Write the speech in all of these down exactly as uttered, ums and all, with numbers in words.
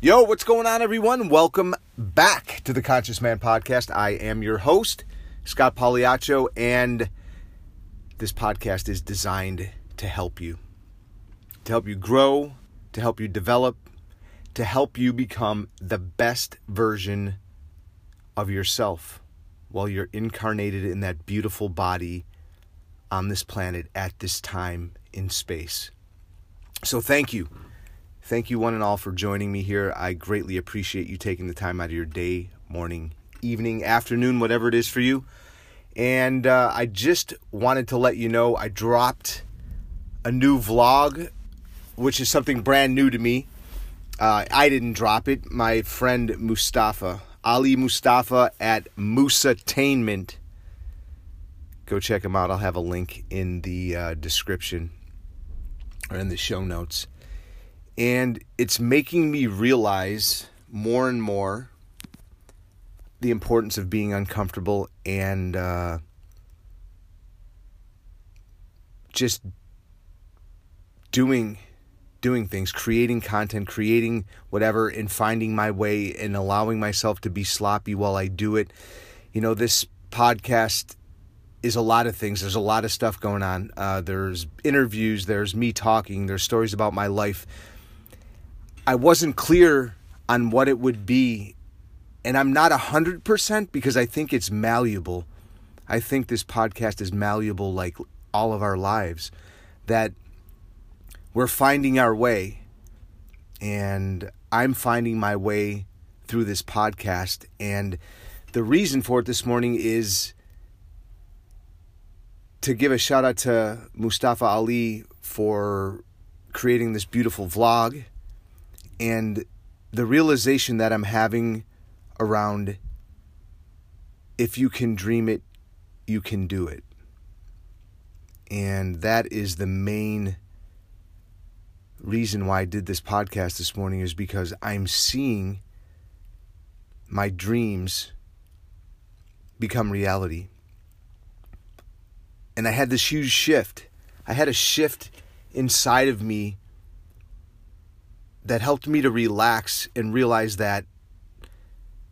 Yo, what's going on, everyone? Welcome back to the Conscious Man Podcast. I am your host, Scott Pagliaccio, and this podcast is designed to help you. To help you grow, to help you develop, to help you become the best version of yourself while you're incarnated in that beautiful body on this planet at this time in space. So thank you. Thank you one and all for joining me here. I greatly appreciate you taking the time out of your day, morning, evening, afternoon, whatever it is for you. And uh, I just wanted to let you know I dropped a new vlog, which is something brand new to me. Uh, I didn't drop it. My friend Mustafa, Ali Mustafa at Musatainment. Go check him out. I'll have a link in the uh, description or in the show notes. And it's making me realize more and more the importance of being uncomfortable and uh, just doing doing things, creating content, creating whatever, and finding my way and allowing myself to be sloppy while I do it. You know, this podcast is a lot of things. There's a lot of stuff going on. Uh, there's interviews. There's me talking. There's stories about my life. I wasn't clear on what it would be, and I'm not one hundred percent because I think it's malleable. I think this podcast is malleable like all of our lives, that we're finding our way, and I'm finding my way through this podcast, and the reason for it this morning is to give a shout out to Mustafa Ali for creating this beautiful vlog. And the realization that I'm having around, if you can dream it, you can do it. And that is the main reason why I did this podcast this morning, is because I'm seeing my dreams become reality. And I had this huge shift. I had a shift inside of me that helped me to relax and realize that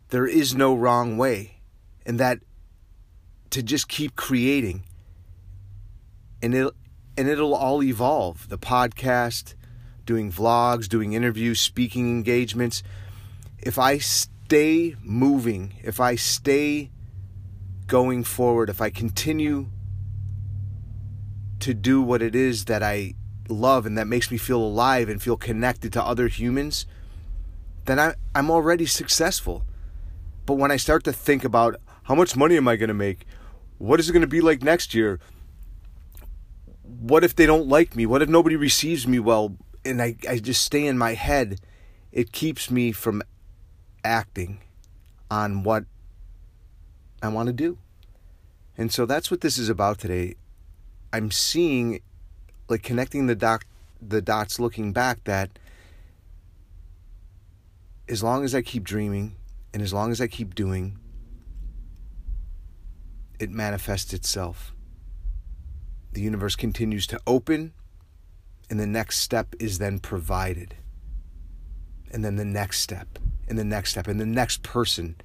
there is no wrong way, and that to just keep creating, and it'll, and it'll all evolve. The podcast, doing vlogs, doing interviews, speaking engagements. If I stay moving, if I stay going forward, if I continue to do what it is that I love and that makes me feel alive and feel connected to other humans, then I, I'm already successful. But when I start to think about how much money am I going to make, what is it going to be like next year, what if they don't like me, what if nobody receives me well, and I, I just stay in my head, it keeps me from acting on what I want to do. And so that's what this is about today. I'm seeing, like, connecting the doc, the dots, looking back, that as long as I keep dreaming and as long as I keep doing, it manifests itself. The universe continues to open, and the next step is then provided. And then the next step, and the next step, and the next person,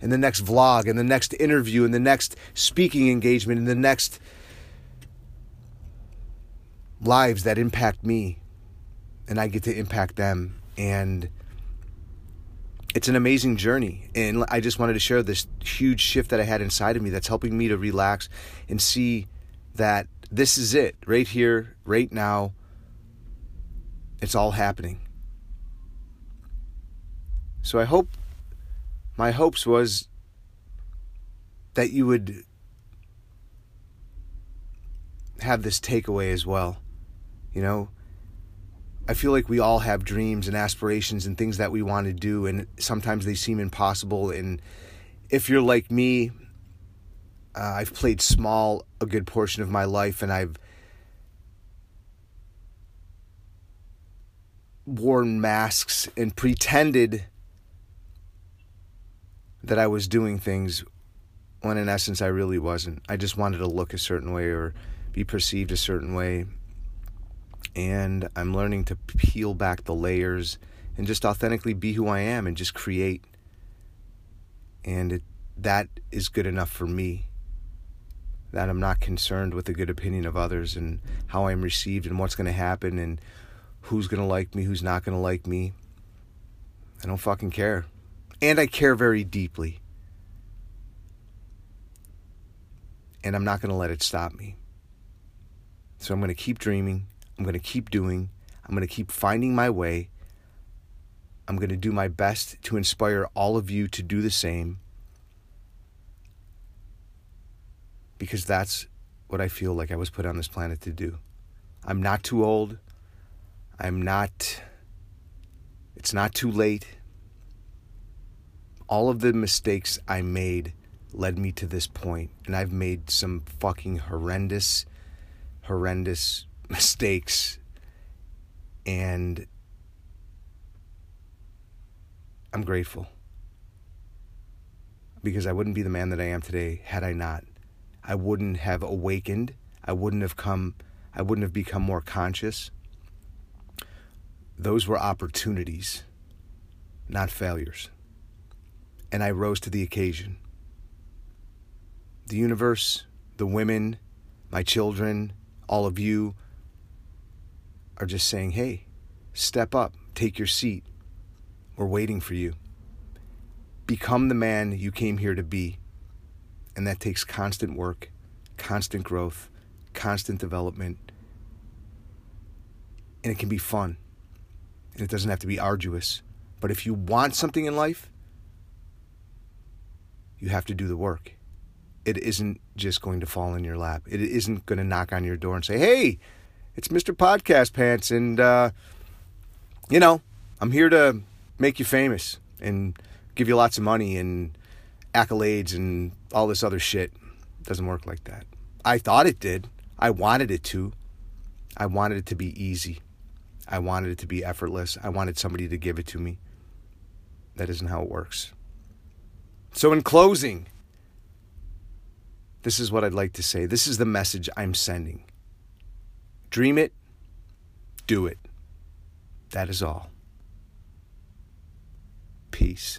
and the next vlog, and the next interview, and the next speaking engagement, and the next lives that impact me, and I get to impact them. And it's an amazing journey, and I just wanted to share this huge shift that I had inside of me that's helping me to relax and see that this is it, right here, right now. It's all happening. So I hope, my hopes was that you would have this takeaway as well. You know, I feel like we all have dreams and aspirations and things that we want to do, and sometimes they seem impossible. And if you're like me, uh, I've played small a good portion of my life, and I've worn masks and pretended that I was doing things when in essence I really wasn't. I just wanted to look a certain way or be perceived a certain way. And I'm learning to peel back the layers and just authentically be who I am and just create. And it, that is good enough for me, that I'm not concerned with the good opinion of others and how I'm received and what's going to happen and who's going to like me, who's not going to like me. I don't fucking care. And I care very deeply. And I'm not going to let it stop me. So I'm going to keep dreaming. I'm going to keep doing. I'm going to keep finding my way. I'm going to do my best to inspire all of you to do the same, because that's what I feel like I was put on this planet to do. I'm not too old. I'm not, it's not too late. All of the mistakes I made led me to this point, and I've made some fucking horrendous, horrendous mistakes, and I'm grateful, because I wouldn't be the man that I am today had I not. I wouldn't have awakened. I wouldn't have come, I wouldn't have become more conscious. Those were opportunities, not failures. And I rose to the occasion. The universe, the women, my children, all of you are just saying, hey, step up, take your seat. We're waiting for you. Become the man you came here to be. And that takes constant work, constant growth, constant development. And it can be fun. And it doesn't have to be arduous. But if you want something in life, you have to do the work. It isn't just going to fall in your lap. It isn't going to knock on your door and say, hey, it's Mister Podcast Pants. And, uh, you know, I'm here to make you famous and give you lots of money and accolades and all this other shit. It doesn't work like that. I thought it did. I wanted it to. I wanted it to be easy. I wanted it to be effortless. I wanted somebody to give it to me. That isn't how it works. So in closing, this is what I'd like to say. This is the message I'm sending. Dream it. Do it. That is all. Peace.